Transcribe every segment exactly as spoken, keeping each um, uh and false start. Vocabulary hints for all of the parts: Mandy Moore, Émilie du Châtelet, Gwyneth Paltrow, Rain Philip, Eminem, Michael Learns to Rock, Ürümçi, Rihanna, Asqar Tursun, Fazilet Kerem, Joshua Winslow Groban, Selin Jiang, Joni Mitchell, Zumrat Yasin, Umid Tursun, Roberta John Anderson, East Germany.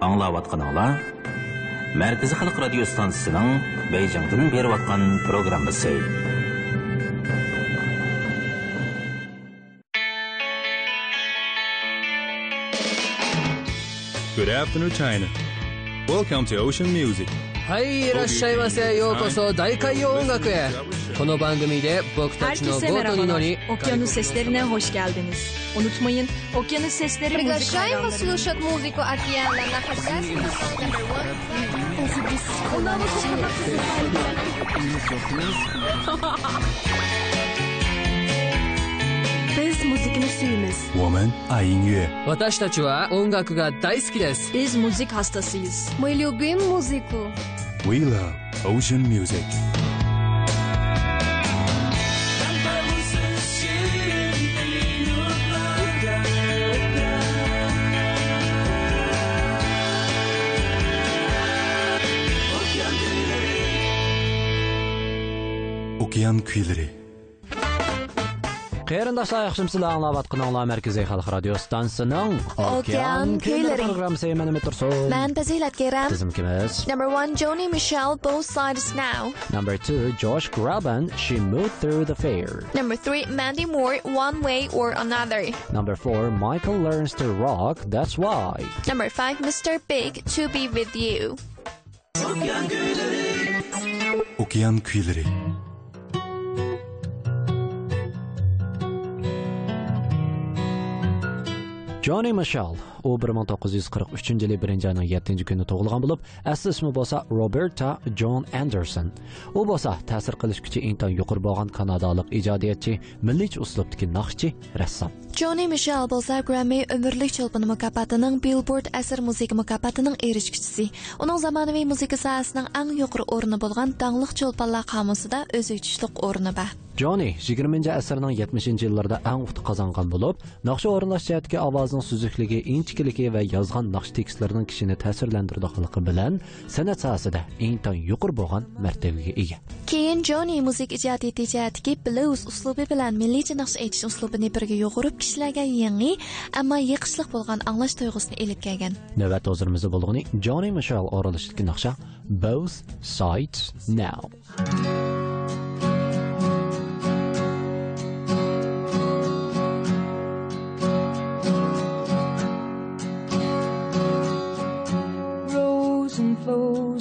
Anlavatkanlar, Merkezi Halk Radyo Stansı'nın Beycan'dan bir vatkan programı sey. Good afternoon, China. Welcome to Ocean Music. はい、いらっしゃいませ。ようこそ大海洋音楽へ。この番組で僕たちのボートに乗り、Okyanus seslerine hoş geldiniz. Unutmayın, okyanus sesleri müzik. Приглашаем вас слушать музыку океана на хозяйстве. Biz müzikini sevmez. Women are music. 私たちは音楽が大好きです。Biz müzik hastasıyız. Мы любим музыку. We love ocean music. Океан күйleri. Qeyrindaşlar, yaxşımsızlar anlavatqınanlar Mərkəzi Xalq Radio Stansının Okyan Köyləri proqramı sevməni mətursun. Mən Pəzilət Kerem. Bizim kimiz? Number one, Joni Mitchell, Both Sides Now. Number two, Josh Groban, She Moved Through the Fair. Number three, Mandy Moore, One Way or Another. Number four, Michael Learns to Rock, That's Why. Number five, Mister Big, To Be With You. Okyan Köyləri. Okyan Köyləri. Joni Mitchell, o bir ming to'qqiz yuz qirq uchinchi yili birinchi ayning yettinchi kuni tug'ilgan bo'lib, asl ismi bo'lsa Roberta John Anderson. U bo'lsa ta'sir qilish kuchi intan yuqori bo'lgan kanadalik ijodiyotchi, milliy uslubdagi naqshchi, rassom. Joni Mitchell bo'lsa Grammy umrlik cholpini mukofotining Billboard asr musiqa mukofotining erishkichisi. Uning zamonaviy musiqa sohasining eng yuqori o'rni bo'lgan Dangliq cholponlar qamusida o'ziychilik o'rni bor. Joni yigirmanchi asrning yetmishinchi yillarida eng utuq qozongan bo'lib, naqsha o'rinlash jihatiga ovoz sözlüklüğü, inçkilliği ve yazgan nakş tekstlerinin kişini tesirlendirdiği halkı bilen, sanat sahasida intan yuqur boğan mertebiga ega. Keyin Joni müzik ijadi ticaretiki blues uslubu bilen millice nakş etiş uslubini birge yuqurup kişilerge yangi, ama yakışlıq bolğan anlaş duygusunu elip kelgen. Növbet hazırımızı bulduğunu Joni Mitchell oralıştaki nakşa Both Sides Now.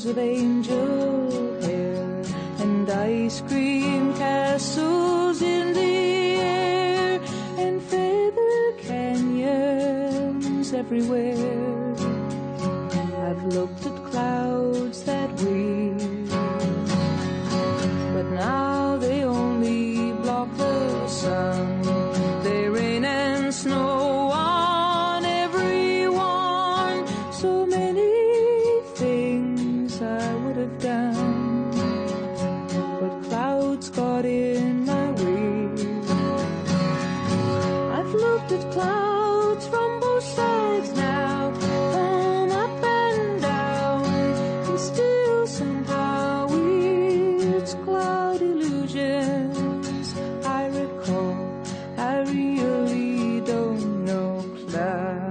With angel hair and ice cream castles in the air and feather canyons everywhere. I've looked at clouds that way, but now they only block the sun. They rain and snow on everyone. So many down, but clouds got in my way. I've looked at clouds from both sides now, and up and down, and still somehow it's cloud illusions I recall. I really don't know clouds.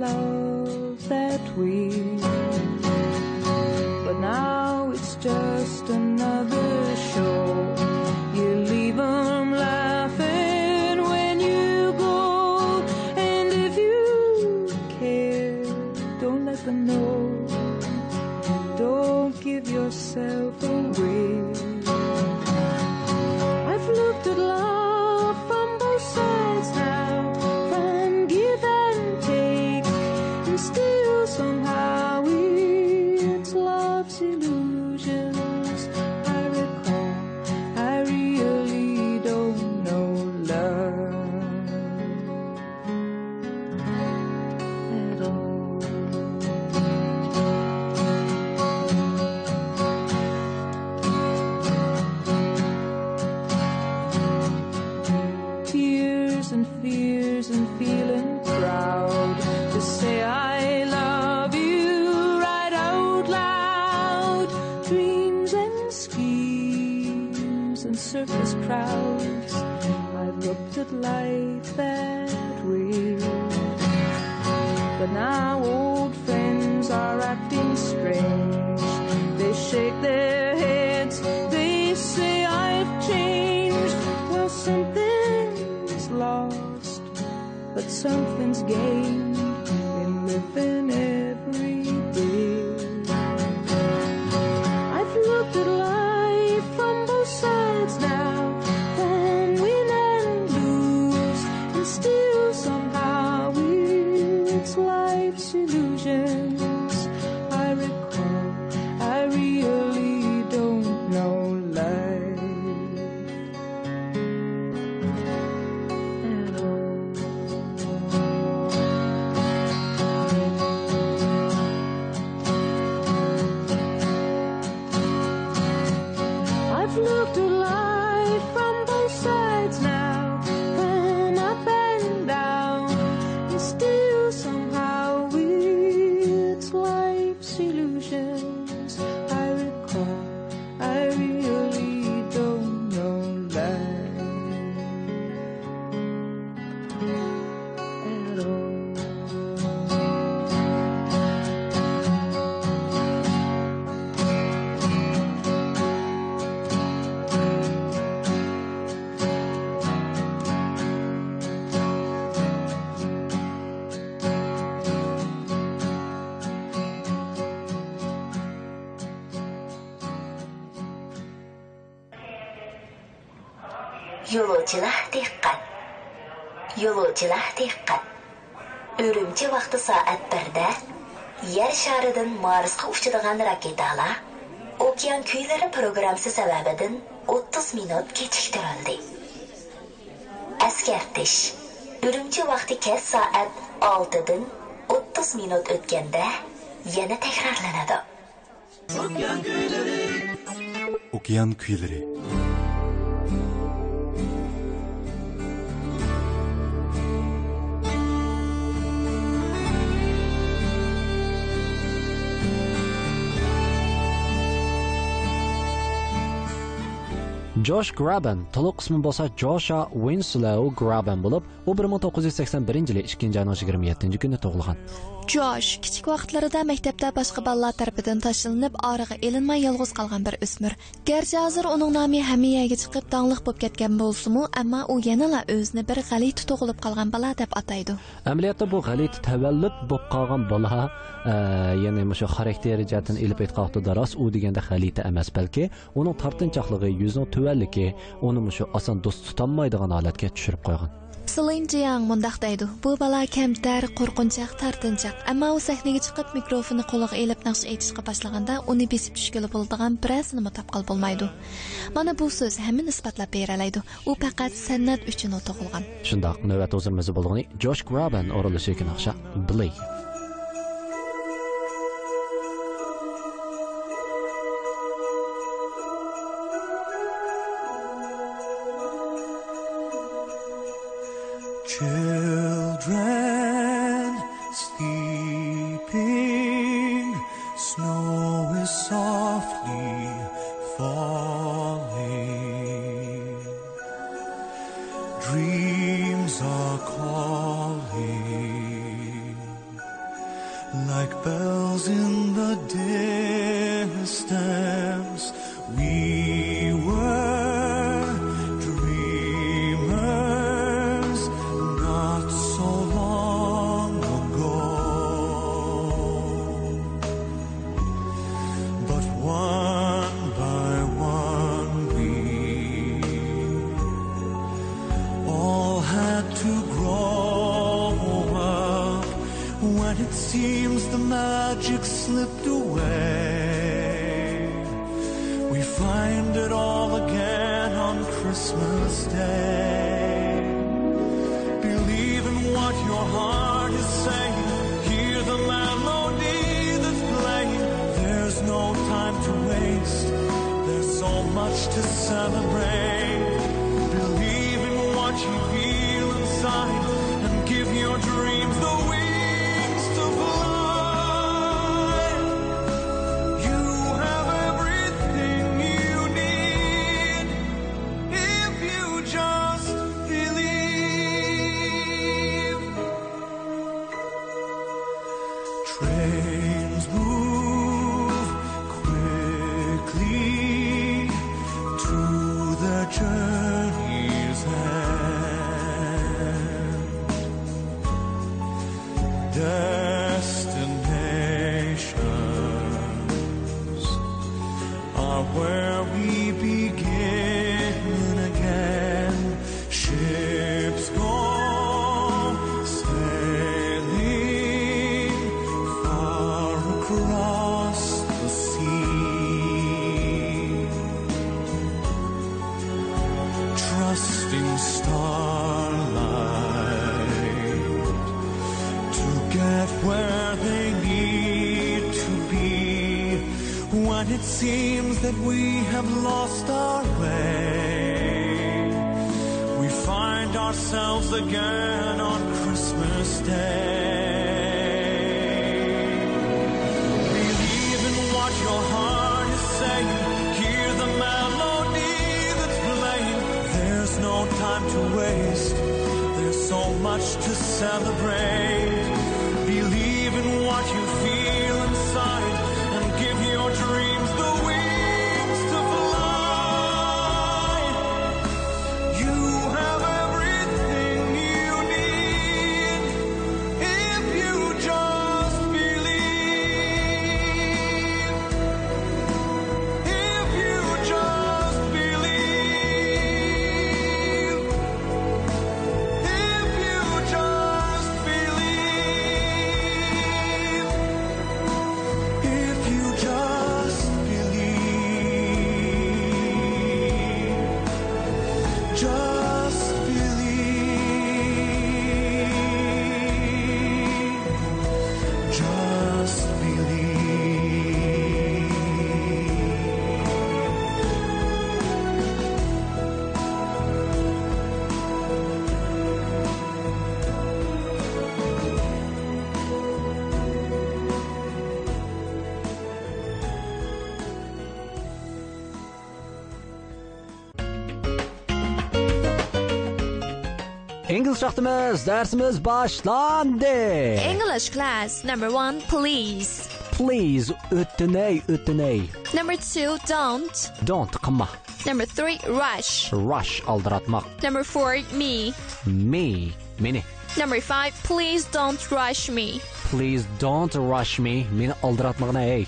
Love that way, but now it's just another show. You leave them laughing when you go, and if you care, don't let them know. Don't give yourself away. I've looked at love from both sides now. Somehow tears and feeling proud to say I love you right out loud. Dreams and schemes and circus crowds, I've looked at life that way. But now old friends are acting strange. They shake their heads, they say I've changed. Well, something's lost, but something's gained in living every day. I've looked at life from both sides now, and win and lose, and still somehow it's life's illusions I recall. I really don't know life at all. I've looked at life from both sides now, and up and down, and still somehow it's life's illusion I recall. I really don't know life at Yolcular dikkat. Yolcular dikkat. Ürümçi vaqti saat birda Yer şaridan Marsqa uçadigan raketalar Okean kuylari programmasi sababidan o'ttiz minut kechiktirildi. Askartish. Ürümçi vaqti kes saat oltidan o'ttiz minut o'tganda yana takrorlanadi. Okean kuylari. Okean kuylari. Josh Groban, to'liq ismi bo'lsa Joshua Winslow Groban bo'lib, u bir ming to'qqiz yuz sakson birinchi yil ikkinchi yanvar yigirma yettinchi kuni tug'ilgan. Josh kichik vaqtlarida maktabda boshqa bolalar tarafidan tashlanib, orig'i elinmay yolg'iz qolgan bir o'smir. Garchi hozir uning nomi hammaga chiqib tanglik bo'lib ketgan bo'lsa-mu, ammo u yanala o'zini bir g'alati tug'ilib qolgan bola deb ataydi. Amaliyotda bu g'alati tavallud bo'lib qolgan bola, ya'ni o'sha xarakteri jihatdan elib aytqoqda rost u deganda g'alati emas, balki uning tartinchoqligi, yuzining ki onu muşu asan dost tutanmaydigan holatga tushirib qo'ygan. Selin Jiang mundaq deydi. Bu bala kamtar, qo'rqinchaq, tartinchaq. Ammo u sahnaga chiqib mikrofonni qo'liga elib naqsh aytishga boshlaganda uni besib tushgili bo'ladigan birasini mutaqil bo'lmaydi. Mana bu so'z hamma nisbatlab beralaydi. U faqat san'at uchun o'tog'ilgan. Shundoq navbat o'zimiz bo'lgani Josh Groban orilishi kerak naqsha Blake. Children sleeping, snow is softly falling, dreams are calling, like bells in the distance, we were seems the magic slipped away. We find it all again on Christmas Day. Believe in what your heart is saying. Hear the melody that's playing. There's no time to waste. There's so much to celebrate. Believe in what you feel inside. destinations are where we begin again. Ships gone sailing far across the sea, trusting starlight get where they need to be. When it seems that we have lost our way, we find ourselves again on Christmas Day. Believe in what your heart is saying. Hear the melody that's playing. There's no time to waste. There's so much to celebrate. Believe in what you feel inside and give your dreams the wings to fly. You have everything you need if you just believe. If you just believe. If you just believe. Just believe, just English vaktimiz, dersimiz başlandı. English class, number one, please. Please, ütüney, ütüney. Number two, don't. Don't, kımma. Number three, rush. Rush, aldıratmak. Number four, me. Me, mini. Number five, please don't rush me. Please don't rush me, mini aldıratmağına ey.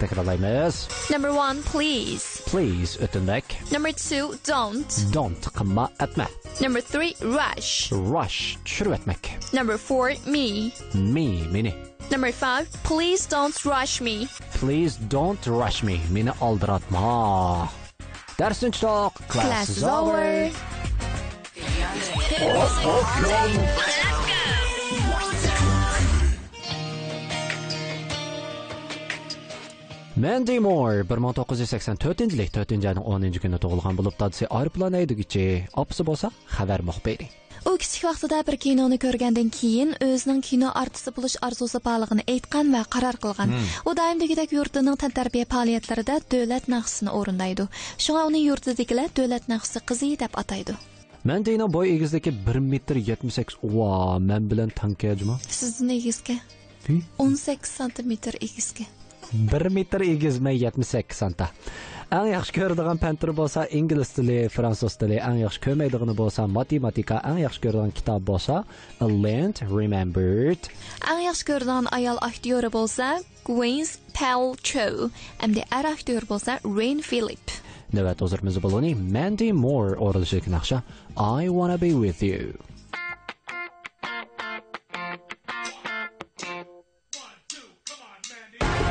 Tekrarlayınız. Number one, please. Please, ütünmek. Number two, don't. Don't, kımma, etme. Number three, rush. Rush, çürütmek. Number four, me. Me, mini. Number five, please don't rush me. Please don't rush me, mini aldıratma. Ders önce talk. Class, Class is over. Mandy Moore, bir ming to'qqiz yuz sakson to'rtinchi yil to'rtinchi oyning o'ninchi kuni tug'ilgan bo'lib, tadisi aeroplan haydagichi, opasi bo'lsa xabar muxbiri. U kichik vaqtida bir kinoni ko'rgandan keyin o'zining kino artisti bo'lish orzusi borligini aytgan va qaror qilgan. U doimdagidek yurtining tantarbiya faoliyatlarida davlat naqshini o'rindaydi. Shunga uni yurtidagilar davlat naqshi qizi deb ataydi. Mandyning bo'yi egizdagi bir metr yetmish sakkiz. Va men bilan tankajmi? Sizning egizga. o'n sakkiz santimetr egizga. bir metr yetmish sakkiz santa. Eng yaxshi ko'radigan fan turi bo'lsa ingliz tili, fransuz tili, eng yaxshi ko'rmaydigani bo'lsa matematika, eng yaxshi ko'radigan kitob bo'lsa Learned, Remembered. Eng yaxshi ko'radigan ayol aktyori bo'lsa Gwyneth Paltrow, hamda er aktyori bo'lsa Rain Philip. Navbat o'zimiz bo'loni Mandy Moore o'rilishlik naqsha I Wanna Be With You. One way.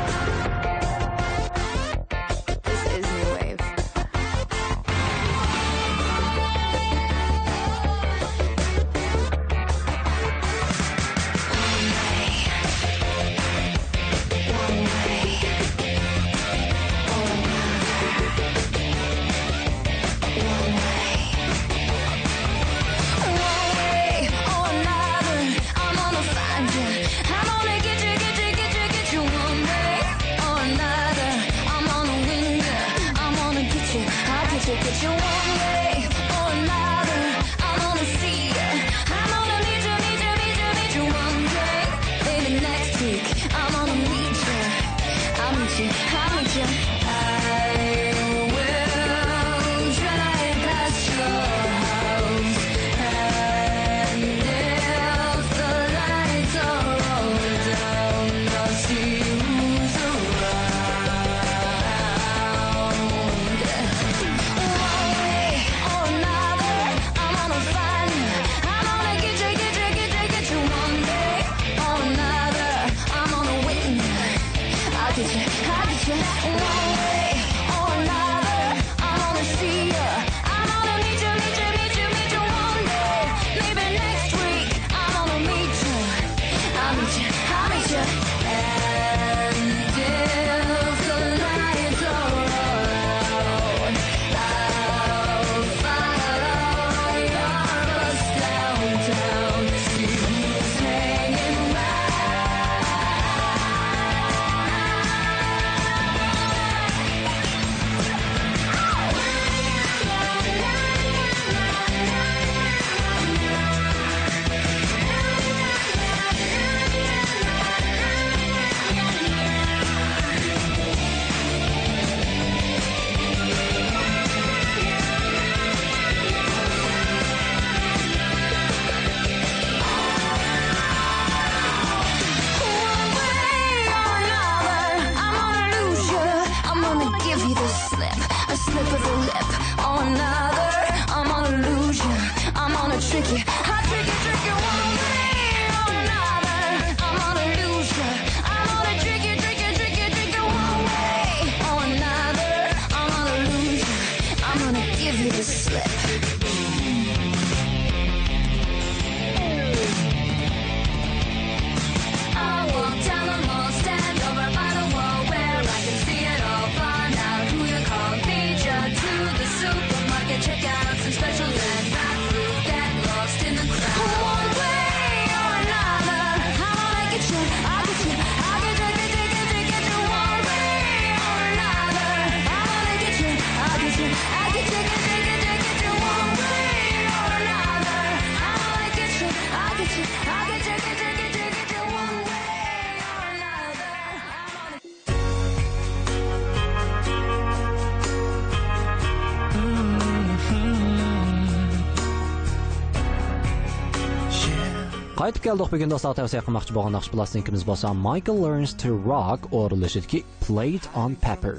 Qaytib keldik bugun dostlar tavsiya qilmoqchi bo'lgan naqsh plastinkamiz bo'lsa Michael Learns to Rock o'rinlashtirki Plate on Pepper.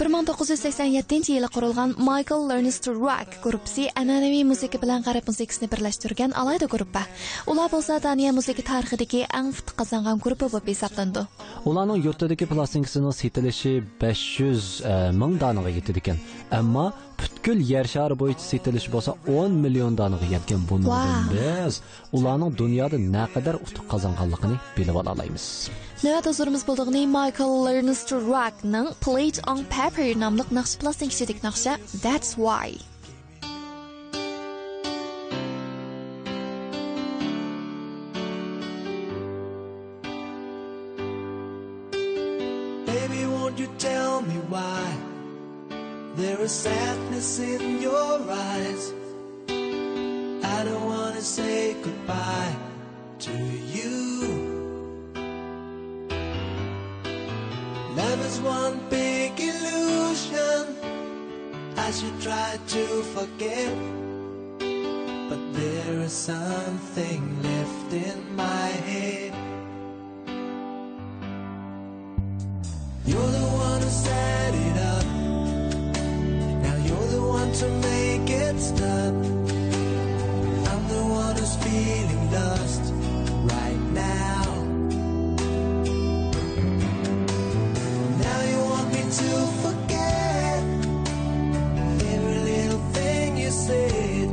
bir ming to'qqiz yuz sakson yettinchi yili qurilgan Michael Learns to Rock guruhi an'anaviy musiqa bilan g'arb musiqasini birlashtirgan alayda guruh. Ular bo'lsa Daniya musiqa tarixidagi eng fit qozongan guruh bo'lib hisoblanadi. Ularning yurtdagi plastinkasining setilishi besh yuz ming donaga yetdi ekan. Ammo Putkul yer shari bo'yicha setilishi bo'lsa o'n million donaga yetgan bundan biz ularning dunyoda na qadar utuq qozonganligini bilib ola olamiz. Navbat huzurimiz bo'ldig'ini Michael Learns to Rock'ning Plate on Paper nomli naqsh plastinkasidik naqsha That's Why. Baby, won't you tell me why? There is sadness in your eyes. I don't want to say goodbye to you. Love is one big illusion. I should try to forget, but there is something left in my head. You're the one who set it up. I'm the one to make it stop. I'm the one who's feeling lost right now. Now you want me to forget every little thing you said,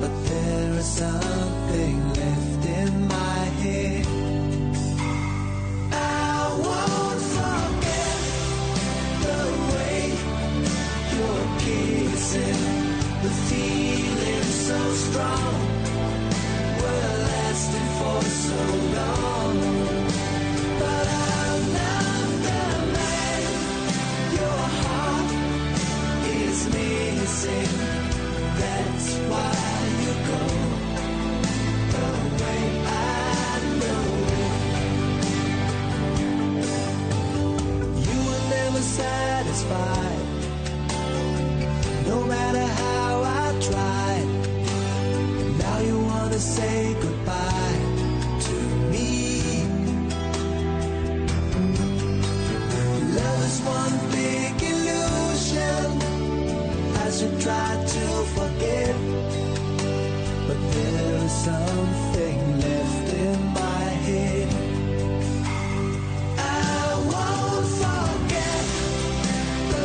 but there is something left in my head. I won't forget the way you're the feeling so strong, we're lasting for so long. But I'm not the man your heart is missing. That's why you go the way I know. You were never satisfied. No matter how I tried, now you wanna say goodbye to me. Love is one big illusion. I should try to forget, but there is something left in my head. I won't forget the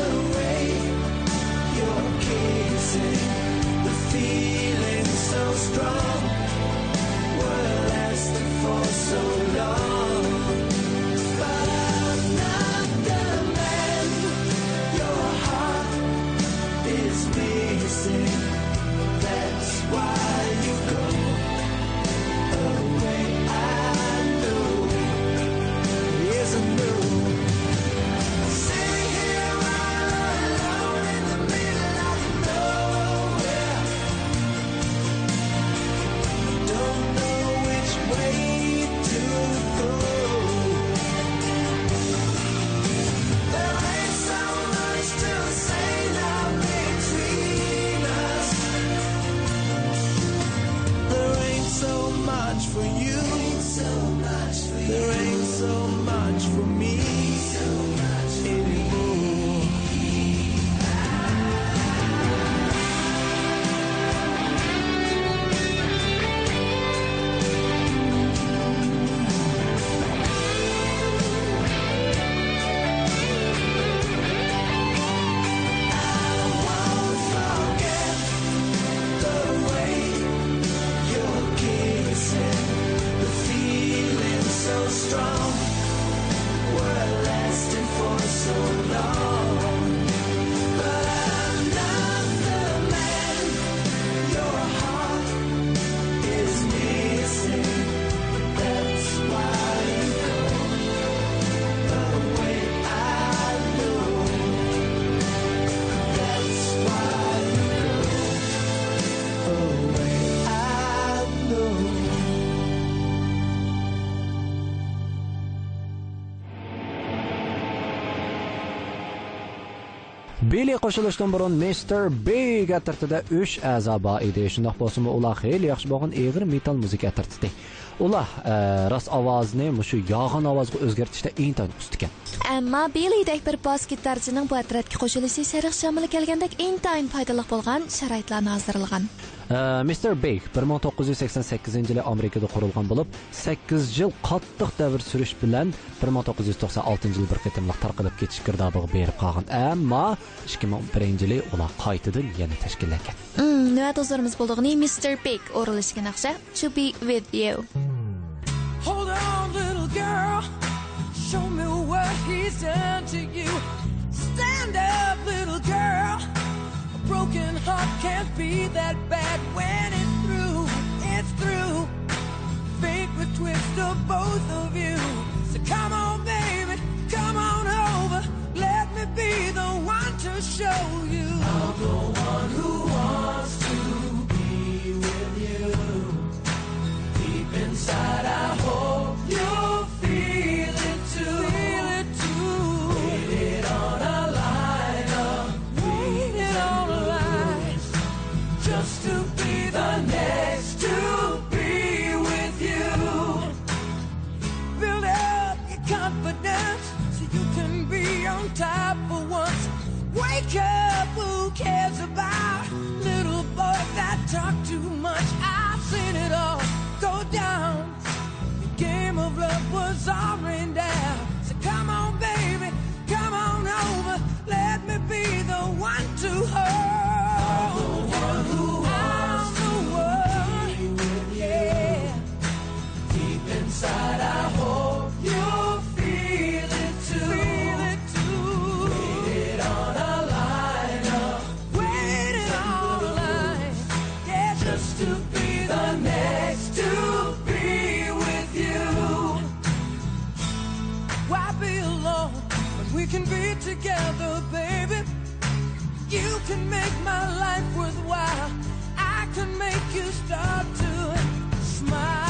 Billy qoşuluşdan burun mister Big atırtıda üç azaba idi. Şundak bosumu ula xeyli yaxşı boğun eğir metal müzik atırtıdı. Ula e, rast avazını, muşu yağın avazı özgürtüşte intan üstüken. Ama Billy'dek bir bas gitarcının bu atırtki qoşuluşu sarıq şamılı gelgendek intan paydalıq bolğan şaraytlarına hazırılgan. E, mister Big bir ming to'qqiz yuz sakson sakkizinchi yili Amerika'da kurulgan bulup, sakkiz yıl qatlıq dəvir sürüş bilen bir ming to'qqiz yuz to'qson oltinchi yil bir qetimlik tarqılıp geçiş girdabığı berip qalğan. Ama ikki ming birinchi yili ula qaytıdın yeni təşkillengen. Hmm, növət huzurumuz bulduğunu mister Big oruluşken axşa To Be With You. Hold on, little girl. Show me what he's done to you. Stand up, little girl. A broken heart can't be that bad. When it's through, it's through. Fate would twist of both of you. So come on, baby, come on over. Let me be the one to show you. I'm the one who wants to be with you. Deep inside, I hope you'll feel it too. Feel it too. Waited on a line of waited on a line. Just to be the next to be with you. Build up your confidence so you can be on top for once. Wake up, who cares about little boy that talk too much? I've seen it all go down. The game of love was all ran down. So come on, baby, come on over. Let me be the one to hold. I'm the one who wants to be with you. Yeah. Deep inside, I hope you'll feel it too. Can be together, baby. You can make my life worthwhile. I can make you start to smile.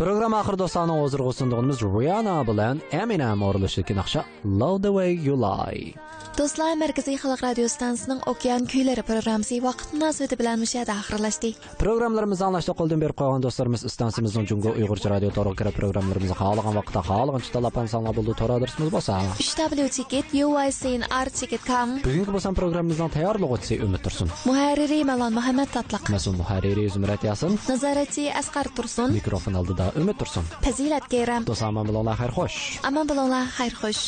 Program ahir dostlarına hozir qo'shilganimiz Rihanna bilan Eminem o'rlashgan naqsha Love the Way You Lie. Do'stlar, Markaziy xalq radio stansiyasining Okean kuylari programmasi vaqt munosabati bilan mushada oxirlashdi. Programlarimizni anglashda qo'ldan berib qo'ygan do'stlarimiz stansiyamizning Jungo Uyg'urcha radio tarqatgan programlarimizni xohlagan vaqtda xohlagancha talabdan sanab bo'ldi. To'g'ri adresimiz bo'lsa double-u double-u double-u dot u y c n r dot com. Bugungi bo'lsa programmamizning tayyorlovchisi Umid Tursun. Muharriri Malon Muhammad Tatliq. Mas'ul muharriri Zumrat Yasin. Nazarati Asqar Tursun. Mikrofon oldida Ümit Tursun. Fazilet Kerem. Dost aman bulunlar hayır hoş. Aman bulunlar hayır hoş.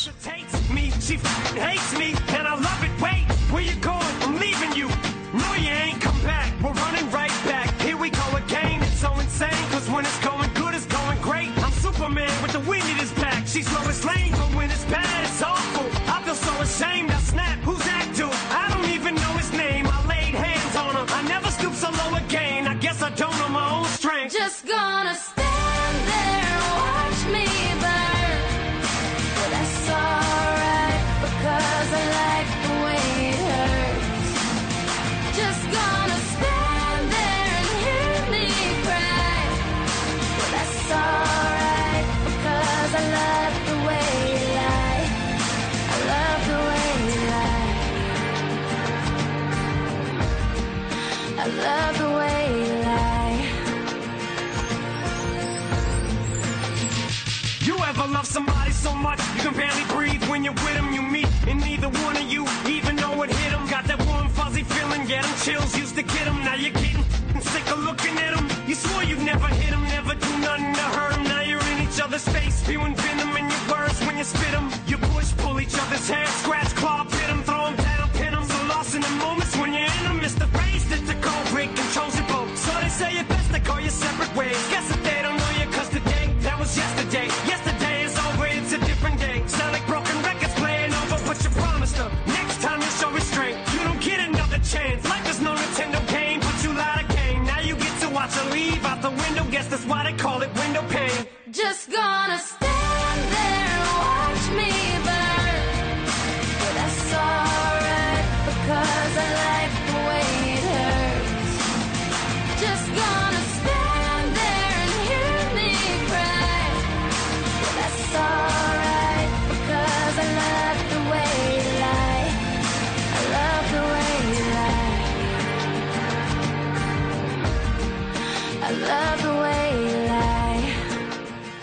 with him you meet, and neither one of you even know what hit him. Got that warm fuzzy feeling, get him chills, used to get him, now you're getting sick of looking at him. You swore you'd never hit him, never do nothing to hurt him. Now you're in each other's face, spewing venom in your words when you spit him. You push, pull each other's hair, scratch, claw, pit him, throw him down, pin him. So lost in the moments when you're in him, it's the phrase that the cold break controls your boat. So they say it's best to call you separate ways. Guess